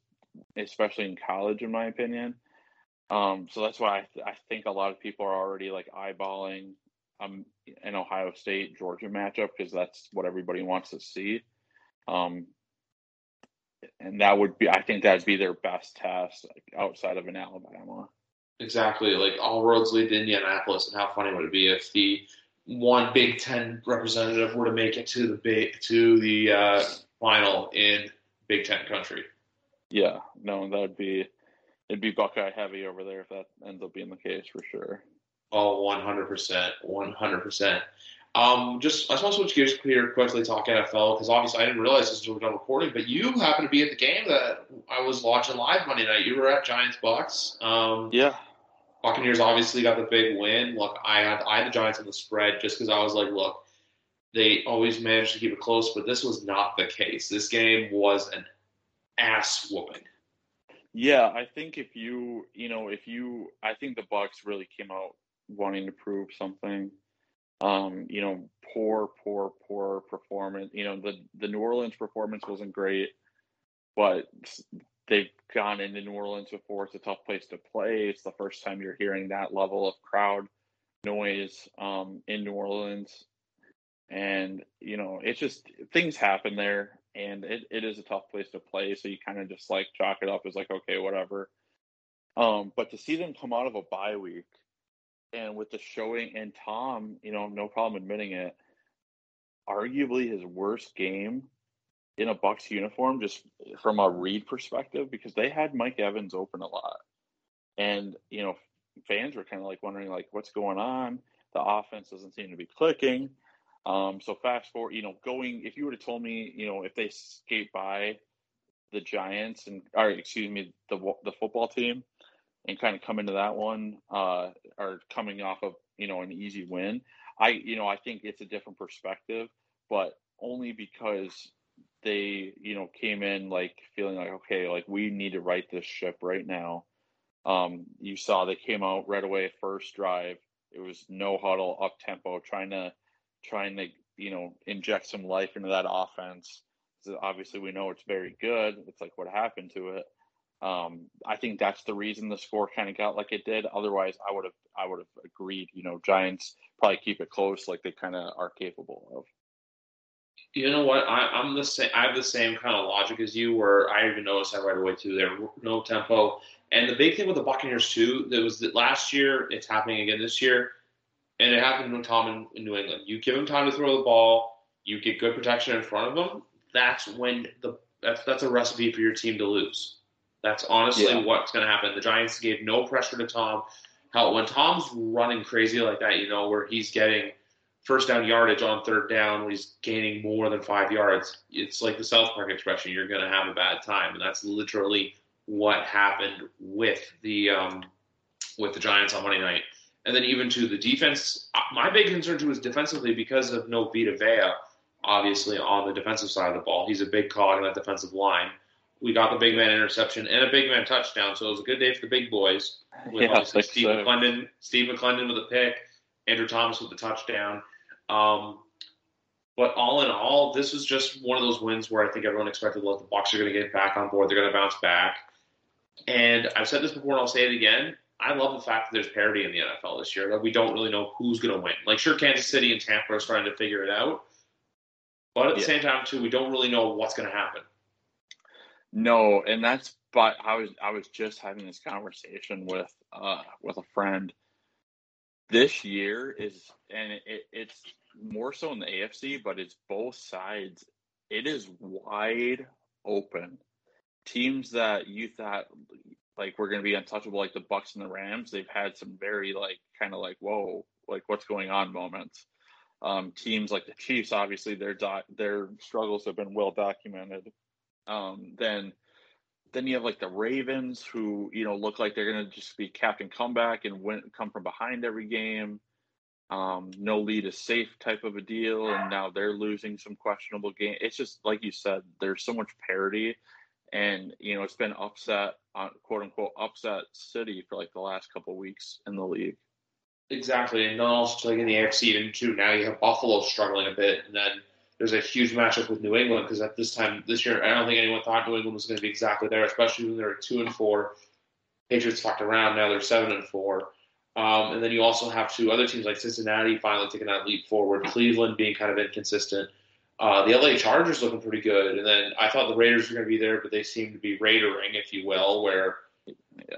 especially in college, in my opinion. Um, so that's why I, th- I think a lot of people are already like eyeballing um, an Ohio State Georgia matchup because that's what everybody wants to see. Um, and that would be, I think that'd be their best test like, outside of an Alabama. Exactly. Like all roads lead to Indianapolis, and how funny would it be if the one Big Ten representative were to make it to the big, to the uh, final in Big Ten country. Yeah, no, that'd be, It'd be Buckeye heavy over there if that ends up being the case for sure. Oh, one hundred percent. one hundred percent. Um, just, I just want to switch gears here quickly, talk N F L, because obviously I didn't realize this until we were done recording, but you happened to be at the game that I was watching live Monday night. You were at Giants-Bucks. Um, yeah. Buccaneers obviously got the big win. Look, I had, I had the Giants on the spread just because I was like, look, they always manage to keep it close, but this was not the case. This game was an ass whooping. Yeah, I think if you, you know, if you, I think the Bucs really came out wanting to prove something. Um, you know, poor, poor, poor performance. You know, the, the New Orleans performance wasn't great, but they've gone into New Orleans before. It's a tough place to play. It's the first time you're hearing that level of crowd noise um, in New Orleans. And, you know, it's just things happen there. And it, it is a tough place to play, so you kind of just, like, chalk it up as, like, okay, whatever. Um, but to see them come out of a bye week and with the showing, and Tom, you know, no problem admitting it, arguably his worst game in a Bucs uniform just from a read perspective because they had Mike Evans open a lot. And, you know, fans were kind of, like, wondering, like, what's going on? The offense doesn't seem to be clicking. Um, so fast forward, you know, going, if you would have told me, you know, if they skate by the Giants and, or excuse me, the, the football team and kind of come into that one, uh, or coming off of, you know, an easy win, I, you know, I think it's a different perspective, but only because they, you know, came in like feeling like, okay, like we need to right this ship right now. Um, you saw they came out right away, first drive. It was no huddle, up tempo, trying to trying to, you know, inject some life into that offense. So obviously, we know it's very good. It's like what happened to it. Um, I think that's the reason the score kind of got like it did. Otherwise, I would have I would have agreed. You know, Giants probably keep it close, like they kind of are capable of. You know what? I, I'm the same. I have the same kind of logic as you. Where I even noticed that right away too. There, no tempo. And the big thing with the Buccaneers too, that was that last year. It's happening again this year, and it happened to Tom in, in New England. You give him time to throw the ball. You get good protection in front of him. That's when the that's that's a recipe for your team to lose. That's honestly yeah. what's going to happen. The Giants gave no pressure to Tom. How when Tom's running crazy like that, you know, where he's getting first down yardage on third down, when he's gaining more than five yards, it's like the South Park expression, you're going to have a bad time. And that's literally what happened with the um, with the Giants on Monday night. And then even to the defense, my big concern too is defensively because of no Vita Vea, obviously, on the defensive side of the ball. He's a big cog in that defensive line. We got the big man interception and a big man touchdown, so it was a good day for the big boys. With yeah, obviously Steve so. McClendon, Steve McClendon with a pick, Andrew Thomas with the touchdown. Um, but all in all, this was just one of those wins where I think everyone expected, look, the Bucs are going to get back on board. They're going to bounce back. And I've said this before, and I'll say it again. I love the fact that there's parity in the N F L this year, that we don't really know who's going to win. Like, sure, Kansas City and Tampa are starting to figure it out. But at the yeah. same time, too, we don't really know what's going to happen. No, and that's but I was I was just having this conversation with uh with a friend. This year is, and it, it's more so in the A F C, but it's both sides. It is wide open. Teams that you thought like were going to be untouchable, like the Bucs and the Rams, they've had some very like kind of like whoa, like what's going on moments. Um, teams like the Chiefs, obviously their do- their struggles have been well documented. Um, then, then you have like the Ravens, who you know look like they're gonna just be captain comeback and win, come from behind every game. Um, no lead is safe type of a deal, and now they're losing some questionable game. It's just like you said, there's so much parity, and you know it's been upset, uh, quote unquote, upset city for like the last couple of weeks in the league. Exactly, and also like in the A F C even too. Now you have Buffalo struggling a bit, and then. There's a huge matchup with New England because at this time this year, I don't think anyone thought New England was going to be exactly there, especially when they were two and four. Patriots fucked around. Now they're seven and four. Um, and then you also have two other teams like Cincinnati finally taking that leap forward. Cleveland being kind of inconsistent. Uh, the L A Chargers looking pretty good. And then I thought the Raiders were going to be there, but they seem to be raidering, if you will, where yeah.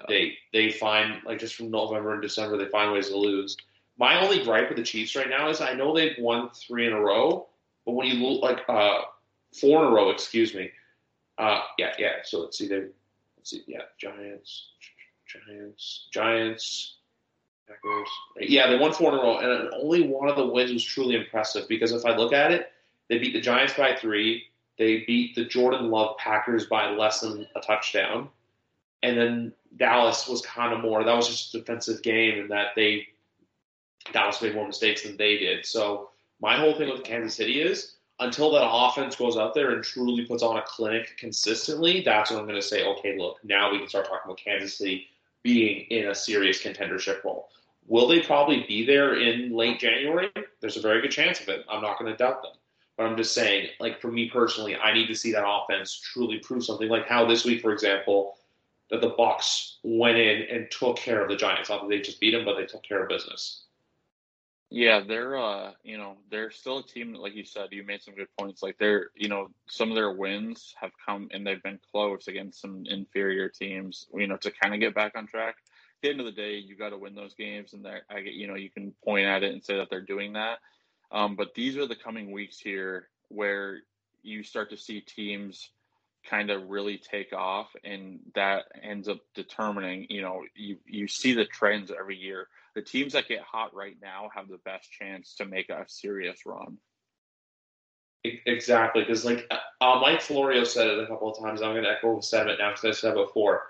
they they find like just from November and December they find ways to lose. My only gripe with the Chiefs right now is I know they've won three in a row. But when you look like uh, four in a row, excuse me, uh, yeah, yeah. So let's see there. Let's see, yeah, Giants, Giants, Giants, Packers. Yeah, they won four in a row, and only one of the wins was truly impressive because if I look at it, they beat the Giants by three, they beat the Jordan Love Packers by less than a touchdown, and then Dallas was kind of more. That was just a defensive game, and that they Dallas made more mistakes than they did. So. My whole thing with Kansas City is until that offense goes out there and truly puts on a clinic consistently, that's when I'm going to say, okay, look, now we can start talking about Kansas City being in a serious contendership role. Will they probably be there in late January? There's a very good chance of it. I'm not going to doubt them. But I'm just saying, like for me personally, I need to see that offense truly prove something. Like how this week, for example, that the Bucs went in and took care of the Giants. Not that they just beat them, but they took care of business. Yeah, they're, uh, you know, they're still a team that, like you said, you made some good points. Like, they're, you know, some of their wins have come and they've been close against some inferior teams, you know, to kind of get back on track. At the end of the day, you got to win those games, and I get, you know, you can point at it and say that they're doing that. Um, but these are the coming weeks here where you start to see teams kind of really take off, and that ends up determining, you know, you, you see the trends every year. The teams that get hot right now have the best chance to make a serious run. Exactly, because like uh, Mike Florio said it a couple of times. I'm going to echo his sentiment now because I said it before.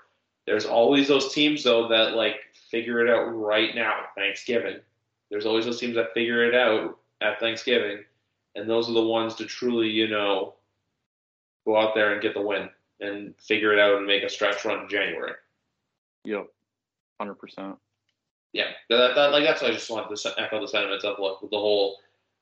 There's always those teams though that like figure it out right now at Thanksgiving. There's always those teams that figure it out at Thanksgiving, and those are the ones to truly, you know, go out there and get the win and figure it out and make a stretch run in January. Yep, one hundred percent. Yeah, that, that, like that's what I just wanted to echo the sentiments of, like, with the whole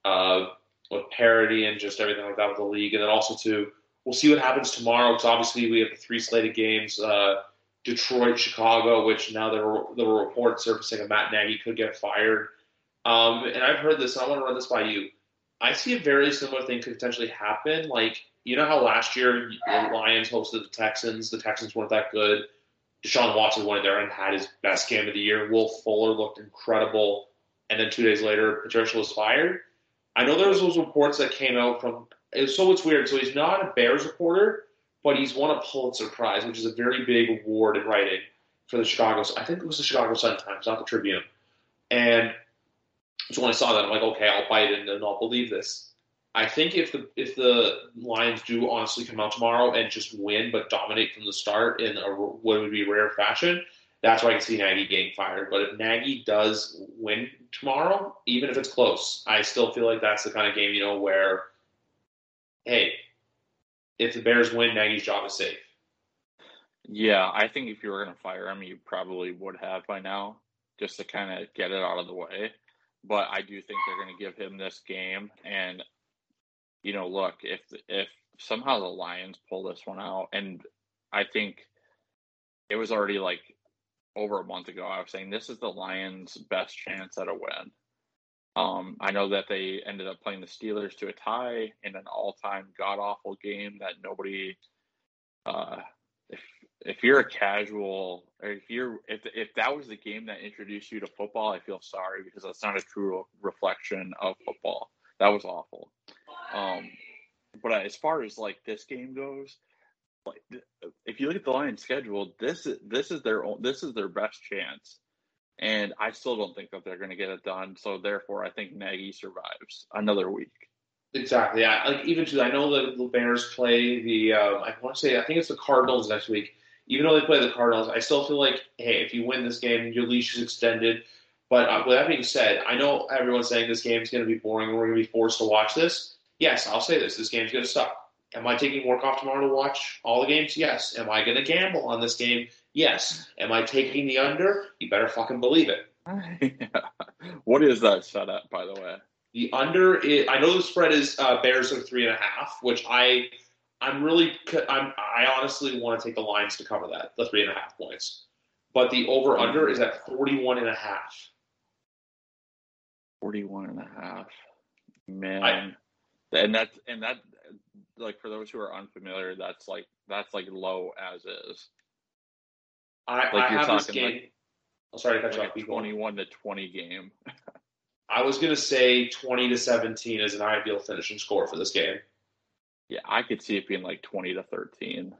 uh, with parity and just everything like that with the league. And then also, too, we'll see what happens tomorrow because obviously we have the three slated games, uh, Detroit, Chicago, which now there were, there were reports surfacing of Matt Nagy could get fired. Um, and I've heard this, and I want to run this by you. I see a very similar thing could potentially happen. Like, you know how last year the Lions hosted the Texans, the Texans weren't that good. Deshaun Watson went in there and had his best game of the year. Will Fuller looked incredible. And then two days later, Patricia was fired. I know there was those reports that came out from – so it's weird. So he's not a Bears reporter, but he's won a Pulitzer Prize, which is a very big award in writing for the Chicago – I think it was the Chicago Sun-Times, not the Tribune. And so when I saw that, I'm like, okay, I'll bite it and I'll believe this. I think if the if the Lions do honestly come out tomorrow and just win but dominate from the start in a, what would be rare fashion, that's where I can see Nagy getting fired. But if Nagy does win tomorrow, even if it's close, I still feel like that's the kind of game, you know, where, hey, if the Bears win, Nagy's job is safe. Yeah, I think if you were going to fire him, you probably would have by now just to kind of get it out of the way. But I do think they're going to give him this game. And, you know, look, if if somehow the Lions pull this one out, and I think it was already like over a month ago, I was saying this is the Lions' best chance at a win. Um, I know that they ended up playing the Steelers to a tie in an all-time god-awful game that nobody uh, – if if you're a casual – or if you're if if that was the game that introduced you to football, I feel sorry because that's not a true reflection of football. That was awful. Um, but as far as like this game goes, like if you look at the Lions' schedule, this is this is their own, this is their best chance, and I still don't think that they're going to get it done. So therefore, I think Nagy survives another week. Exactly. Yeah. Like even to I know that the Bears play the um, I want to say I think it's the Cardinals next week. Even though they play the Cardinals, I still feel like hey, if you win this game, your leash is extended. But with that being said, I know everyone's saying this game is going to be boring and we're going to be forced to watch this. Yes, I'll say this. This game's going to suck. Am I taking work off tomorrow to watch all the games? Yes. Am I going to gamble on this game? Yes. Am I taking the under? You better fucking believe it. Yeah. What is that setup, by the way? The under, is, I know the spread is uh, Bears are three and a half, which I, I'm really, I'm, I honestly want to take the Lions to cover that, the three and a half points. But the over under is at forty-one and a half. Forty-one and a half, man. I, And that's, and that, like, for those who are unfamiliar, that's like, that's like low as is. I, like I have this game. Like, I'm sorry to cut you off. twenty-one to twenty game. I was going to say twenty to seventeen is an ideal finishing score for this game. Yeah. I could see it being like twenty to thirteen.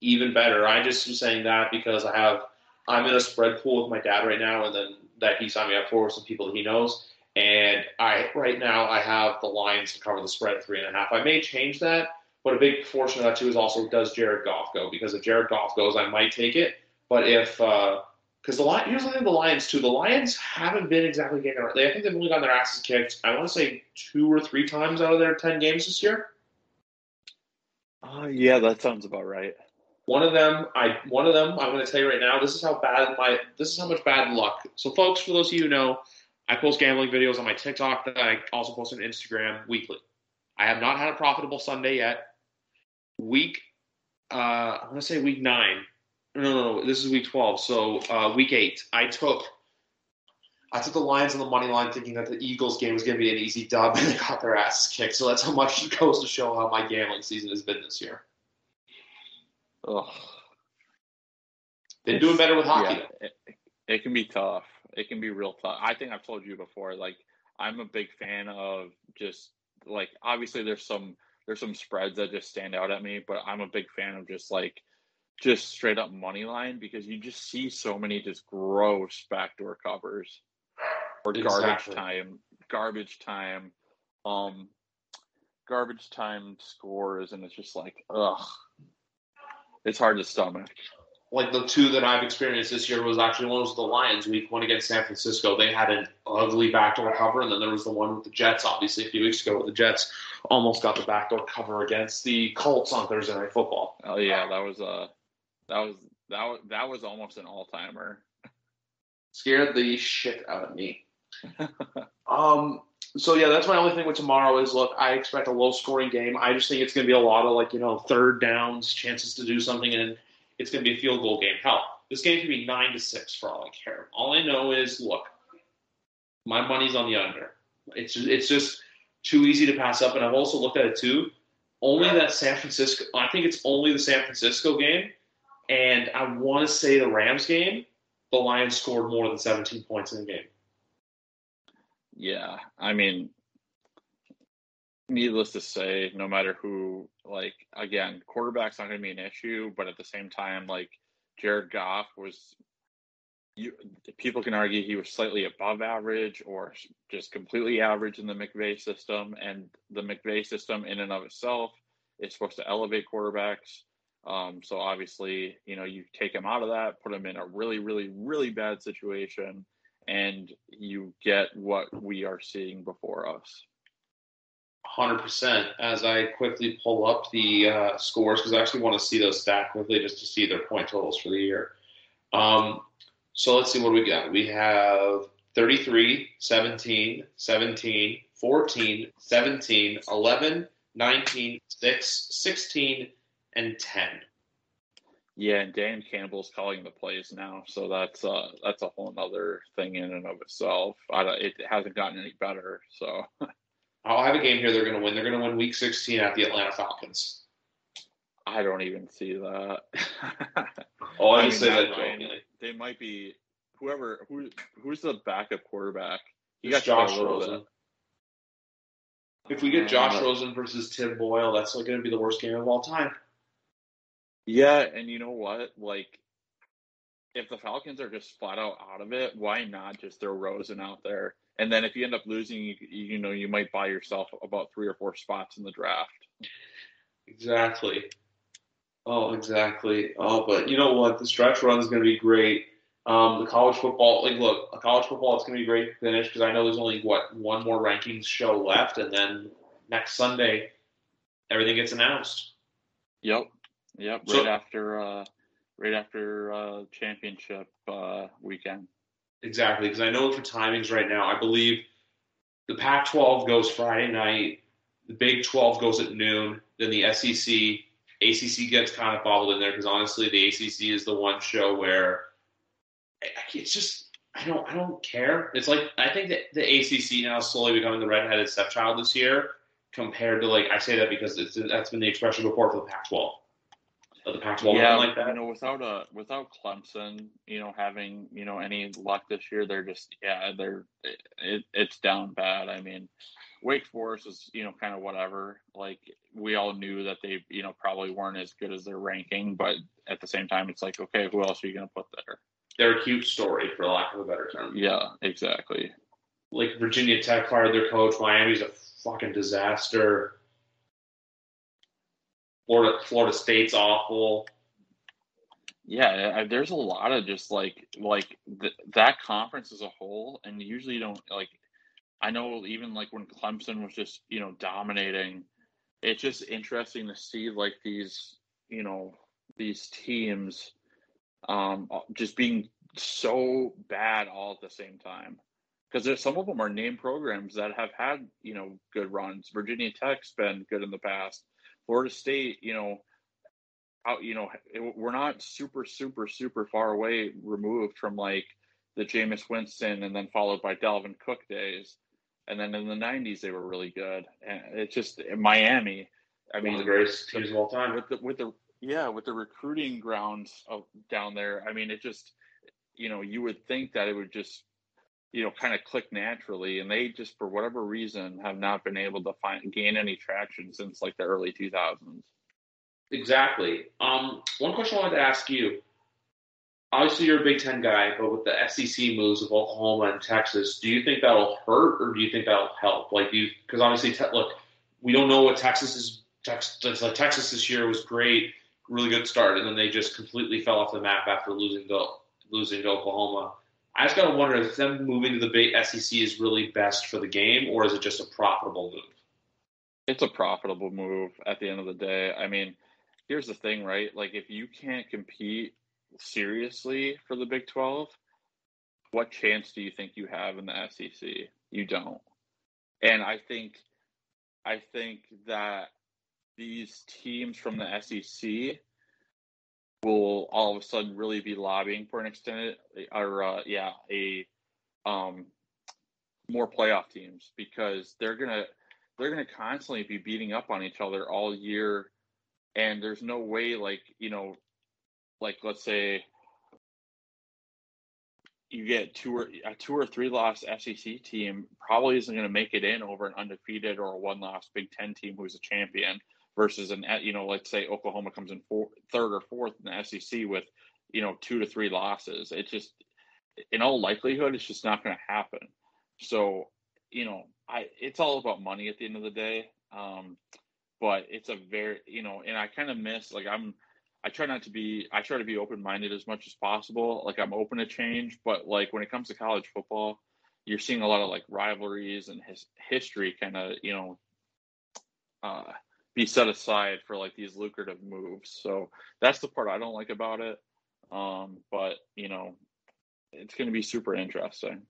Even better. I just was saying that because I have, I'm in a spread pool with my dad right now. And then that he signed me up for with some people that he knows. And I right now I have the Lions to cover the spread at three and a half. I may change that, but a big portion of that too is also does Jared Goff go? Because if Jared Goff goes, I might take it. But if because uh, the here's the thing, the Lions too. The Lions haven't been exactly getting it. I think they've only gotten their asses kicked. I want to say two or three times out of their ten games this year. Uh, yeah, that sounds about right. One of them, I one of them, I'm going to tell you right now. This is how bad my this is how much bad luck. So, folks, for those of you who know. I post gambling videos on my TikTok that I also post on Instagram weekly. I have not had a profitable Sunday yet. Week, uh, I want to say week nine. No, no, no, this is week twelve. So uh, week eight, I took, I took the Lions on the money line, thinking that the Eagles game was going to be an easy dub, and they got their asses kicked. So that's how much it goes to show how my gambling season has been this year. Ugh. Been it's, doing better with hockey. Yeah, it, it can be tough. It can be real tough. I think I've told you before, like, I'm a big fan of just, like, obviously there's some there's some spreads that just stand out at me, but I'm a big fan of just, like, just straight-up money line because you just see so many just gross backdoor covers or exactly. garbage time. Garbage time. Um, garbage time scores, and it's just like, ugh. It's hard to stomach. like the two that I've experienced this year was actually one was the Lions week one against San Francisco. They had an ugly backdoor cover. And then there was the one with the Jets, obviously a few weeks ago, where the Jets almost got the backdoor cover against the Colts on Thursday Night Football. Oh yeah. That was a, that was, that was, that was almost an all timer. Scared the shit out of me. um, So, yeah, that's my only thing with tomorrow is, look, I expect a low-scoring game. I just think it's going to be a lot of, like, you know, third downs, chances to do something, and it's going to be a field goal game. Hell, this game could be nine to six for all I care. All I know is, look, my money's on the under. It's just, it's just too easy to pass up, and I've also looked at it, too. Only that San Francisco – I think it's only the San Francisco game, and I want to say the Rams game, the Lions scored more than seventeen points in the game. Yeah, I mean, needless to say, no matter who, like, again, quarterback's not going to be an issue, but at the same time, like, Jared Goff was, you, people can argue he was slightly above average or just completely average in the McVay system, and the McVay system in and of itself is supposed to elevate quarterbacks. Um, so obviously, you know, you take him out of that, put him in a really, really, really bad situation, and you get what we are seeing before us. one hundred percent. As I quickly pull up the uh, scores, because I actually want to see those stat quickly just to see their point totals for the year. Um, so let's see what we got. We have thirty-three, seventeen, seventeen, fourteen, seventeen, eleven, nineteen, six, sixteen, and ten. Yeah, and Dan Campbell's calling the plays now, so that's uh, that's a whole other thing in and of itself. I don't, it hasn't gotten any better, so. I'll have a game here they're going to win. They're going to win Week sixteen at the Atlanta Falcons. I don't even see that. Oh, I didn't say that. Might, they might be whoever who who's the backup quarterback. You got Josh Rosen. Bit. If we get Josh uh, Rosen versus Tim Boyle, that's like going to be the worst game of all time. Yeah, and you know what? Like, if the Falcons are just flat out out of it, why not just throw Rosen out there? And then if you end up losing, you, you know, you might buy yourself about three or four spots in the draft. Exactly. Oh, exactly. Oh, but you know what? The stretch run is going to be great. Um, the college football, like, look, a college football, it's going to be great to finish because I know there's only, what, one more rankings show left, and then next Sunday, everything gets announced. Yep. Yep, right so, after uh, right after uh, championship uh, weekend. Exactly, because I know for timings right now, I believe the Pac twelve goes Friday night, the Big twelve goes at noon, then the S E C, A C C gets kind of bobbled in there because honestly, the A C C is the one show where it's just I don't I don't care. It's like I think that the A C C now is slowly becoming the redheaded stepchild this year compared to like I say that because it's, that's been the expression before for the Pac twelve. The Pac twelve yeah, like that. You know, without a without Clemson, you know, having you know any luck this year, they're just yeah, they're it, it's down bad. I mean, Wake Forest is you know kind of whatever. Like we all knew that they you know probably weren't as good as their ranking, but at the same time, it's like okay, who else are you going to put there? They're a cute story, for lack of a better term. Yeah, exactly. Like Virginia Tech fired their coach. Miami's a fucking disaster. Florida, Florida State's awful. Yeah, I, there's a lot of just like like th- that conference as a whole, and usually you don't like. I know even like when Clemson was just you know dominating, it's just interesting to see like these you know these teams, um, just being so bad all at the same time. Because there's some of them are named programs that have had you know good runs. Virginia Tech's been good in the past. Florida State, you know, out, you know, it, we're not super, super, super far away removed from like the Jameis Winston and then followed by Dalvin Cook days, and then in the nineties they were really good. And it's just Miami. I mean, one of the greatest teams of all time. With the with the yeah, with the recruiting grounds of, down there. I mean, it just you know you would think that it would just you know kind of click naturally, and they just for whatever reason have not been able to find gain any traction since like the early two thousands. Exactly. Um one question I wanted to ask you, obviously you're a Big Ten guy, but with the S E C moves of Oklahoma and Texas, do you think that'll hurt or do you think that'll help? Like do you because obviously te- look we don't know what Texas is Texas like Texas this year was great. really good start, and then they just completely fell off the map after losing to losing to Oklahoma. I just gotta wonder if them moving to the big S E C is really best for the game, or is it just a profitable move? It's a profitable move at the end of the day. I mean, here's the thing, right? Like, if you can't compete seriously for the Big twelve, what chance do you think you have in the S E C? You don't. And I think, I think that these teams from the S E C will all of a sudden really be lobbying for an extended, or uh, yeah, a um, more playoff teams, because they're gonna they're gonna constantly be beating up on each other all year, and there's no way, like you know, like let's say you get two or a two or three loss S E C team probably isn't gonna make it in over an undefeated or a one loss Big Ten team who's a champion. Versus an, you know, let's say Oklahoma comes in four, third or fourth in the S E C with, you know, two to three losses. It's just, in all likelihood, it's just not going to happen. So, you know, I it's all about money at the end of the day. Um, but it's a very, you know, and I kind of miss, like I'm, I try not to be, I try to be open-minded as much as possible. Like, I'm open to change, but like when it comes to college football, you're seeing a lot of like rivalries and his, history kind of, you know, uh, be set aside for like these lucrative moves. So that's the part I don't like about it. Um, but you know, it's going to be super interesting.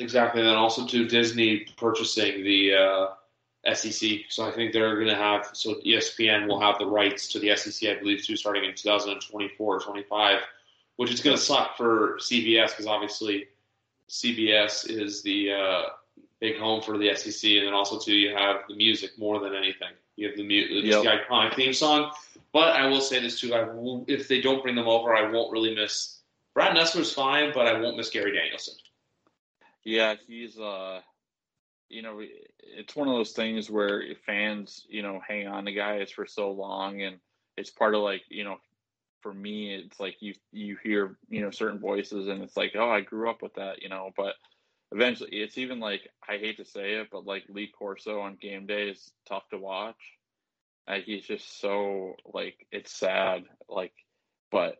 Exactly. And also to Disney purchasing the uh, S E C. So I think they're going to have, so E S P N will have the rights to the S E C, I believe too, starting in two thousand twenty-four or twenty-five, which is going to suck for C B S, because obviously C B S is the uh, big home for the S E C. And then also too, you have the music more than anything. You have the, the yep. iconic theme song. But I will say this, too. I will, if they don't bring them over, I won't really miss – Brad Nessler's fine, but I won't miss Gary Danielson. Yeah, he's uh, – you know, it's one of those things where fans, you know, hang on to guys for so long. And it's part of, like, you know, for me, it's like you, you hear, you know, certain voices and it's like, oh, I grew up with that, you know. But eventually, it's even like, I hate to say it, but like Lee Corso on game day is tough to watch. Like, he's just so, like, it's sad. Like, but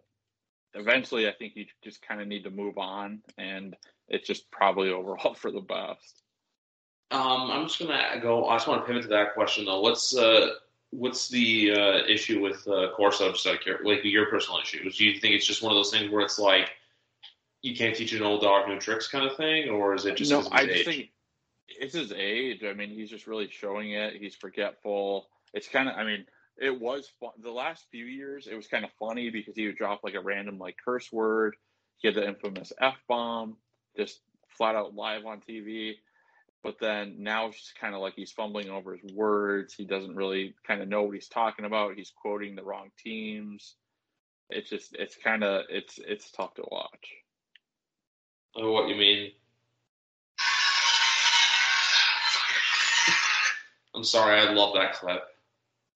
eventually, I think you just kind of need to move on, and it's just probably overall for the best. Um, I'm just gonna go. I just want to pivot to that question though. What's uh, what's the uh, issue with uh, Corso? Just like your, like your personal issue? Do you think it's just one of those things where it's like, you can't teach an old dog new tricks kind of thing, or is it just no, his I age? Think it's his age. I mean, he's just really showing it. He's forgetful. It's kind of, I mean, it was fun. The last few years, it was kind of funny because he would drop like a random like curse word. He had the infamous F-bomb, just flat out live on T V. But then now it's just kind of like he's fumbling over his words. He doesn't really kind of know what he's talking about. He's quoting the wrong teams. It's just, it's kind of, it's, it's tough to watch. Oh, what you mean? I'm sorry, I love that clip.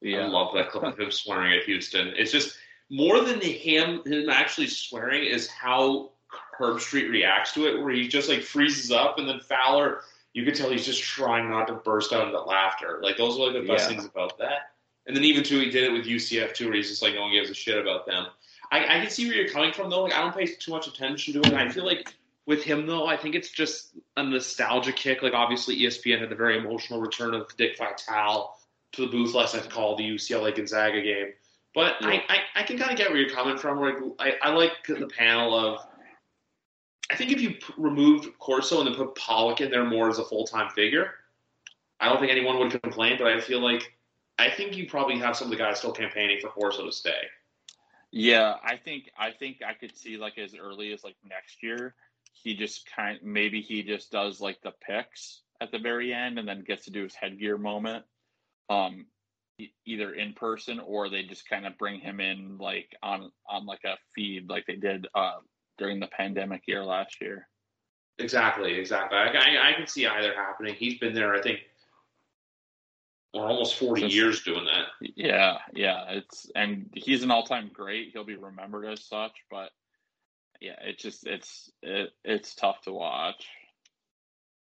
Yeah. I love that clip of him swearing at Houston. It's just more than him him actually swearing is how Herbstreit reacts to it, where he just like freezes up, and then Fowler, you can tell he's just trying not to burst out into laughter. Like, those are like the best yeah. things about that. And then even too, he did it with U C F too, where he's just like, no one gives a shit about them. I, I can see where you're coming from though. Like, I don't pay too much attention to it. I feel like with him, though, I think it's just a nostalgia kick. Like, obviously, E S P N had the very emotional return of Dick Vitale to the booth last night to call the U C L A-Gonzaga game. But yeah. I, I, I can kind of get where you're coming from. Like, I, I like the panel of – I think if you p- removed Corso and then put Pollock in there more as a full-time figure, I don't think anyone would complain. But I feel like – I think you probably have some of the guys still campaigning for Corso to stay. Yeah, I think I think I could see, like, as early as, like, next year – he just kind maybe he just does like the picks at the very end and then gets to do his headgear moment, um, e- either in person or they just kind of bring him in like on, on like a feed like they did uh, during the pandemic year last year. Exactly, exactly. I, I, I can see either happening. He's been there, I think, or almost forty Since, years doing that. Yeah, yeah. It's and he's an all-time great. He'll be remembered as such, but. Yeah, it's just it's it, it's tough to watch.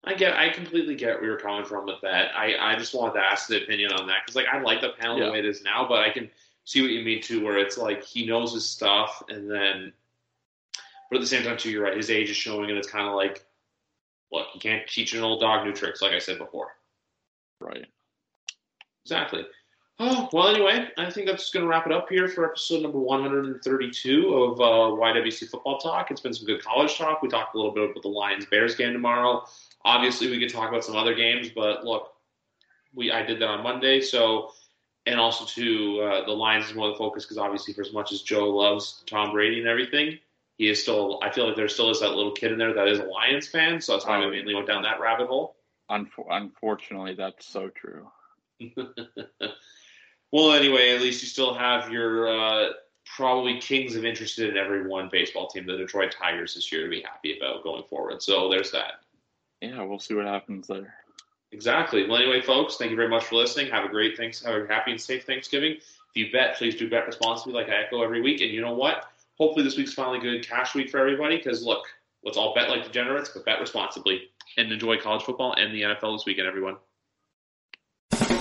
I get, I completely get where you're coming from with that. I, I just wanted to ask the opinion on that because like I like the panel yeah. the way it is now, but I can see what you mean too, where it's like he knows his stuff, and then, but at the same time too, you're right. His age is showing, and it's kind of like, look, you can't teach an old dog new tricks, like I said before. Right. Exactly. Oh, well, anyway, I think that's going to wrap it up here for episode number one thirty-two of uh, Y W C Football Talk. It's been some good college talk. We talked a little bit about the Lions-Bears game tomorrow. Obviously, we could talk about some other games, but look, we I did that on Monday. So, and also, too, uh, the Lions is more the focus because, obviously, for as much as Joe loves Tom Brady and everything, he is still – I feel like there still is that little kid in there that is a Lions fan, so that's why um, we mainly went down that rabbit hole. Un- unfortunately, that's so true. Well, anyway, at least you still have your uh, probably kings of interest in every one baseball team, the Detroit Tigers, this year to be happy about going forward. So there's that. Yeah, we'll see what happens there. Exactly. Well, anyway, folks, thank you very much for listening. Have a great thanks, have a happy and safe Thanksgiving. If you bet, please do bet responsibly like I echo every week. And you know what? Hopefully this week's finally good cash week for everybody because, look, let's all bet like degenerates, but bet responsibly. And enjoy college football and the N F L this weekend, everyone.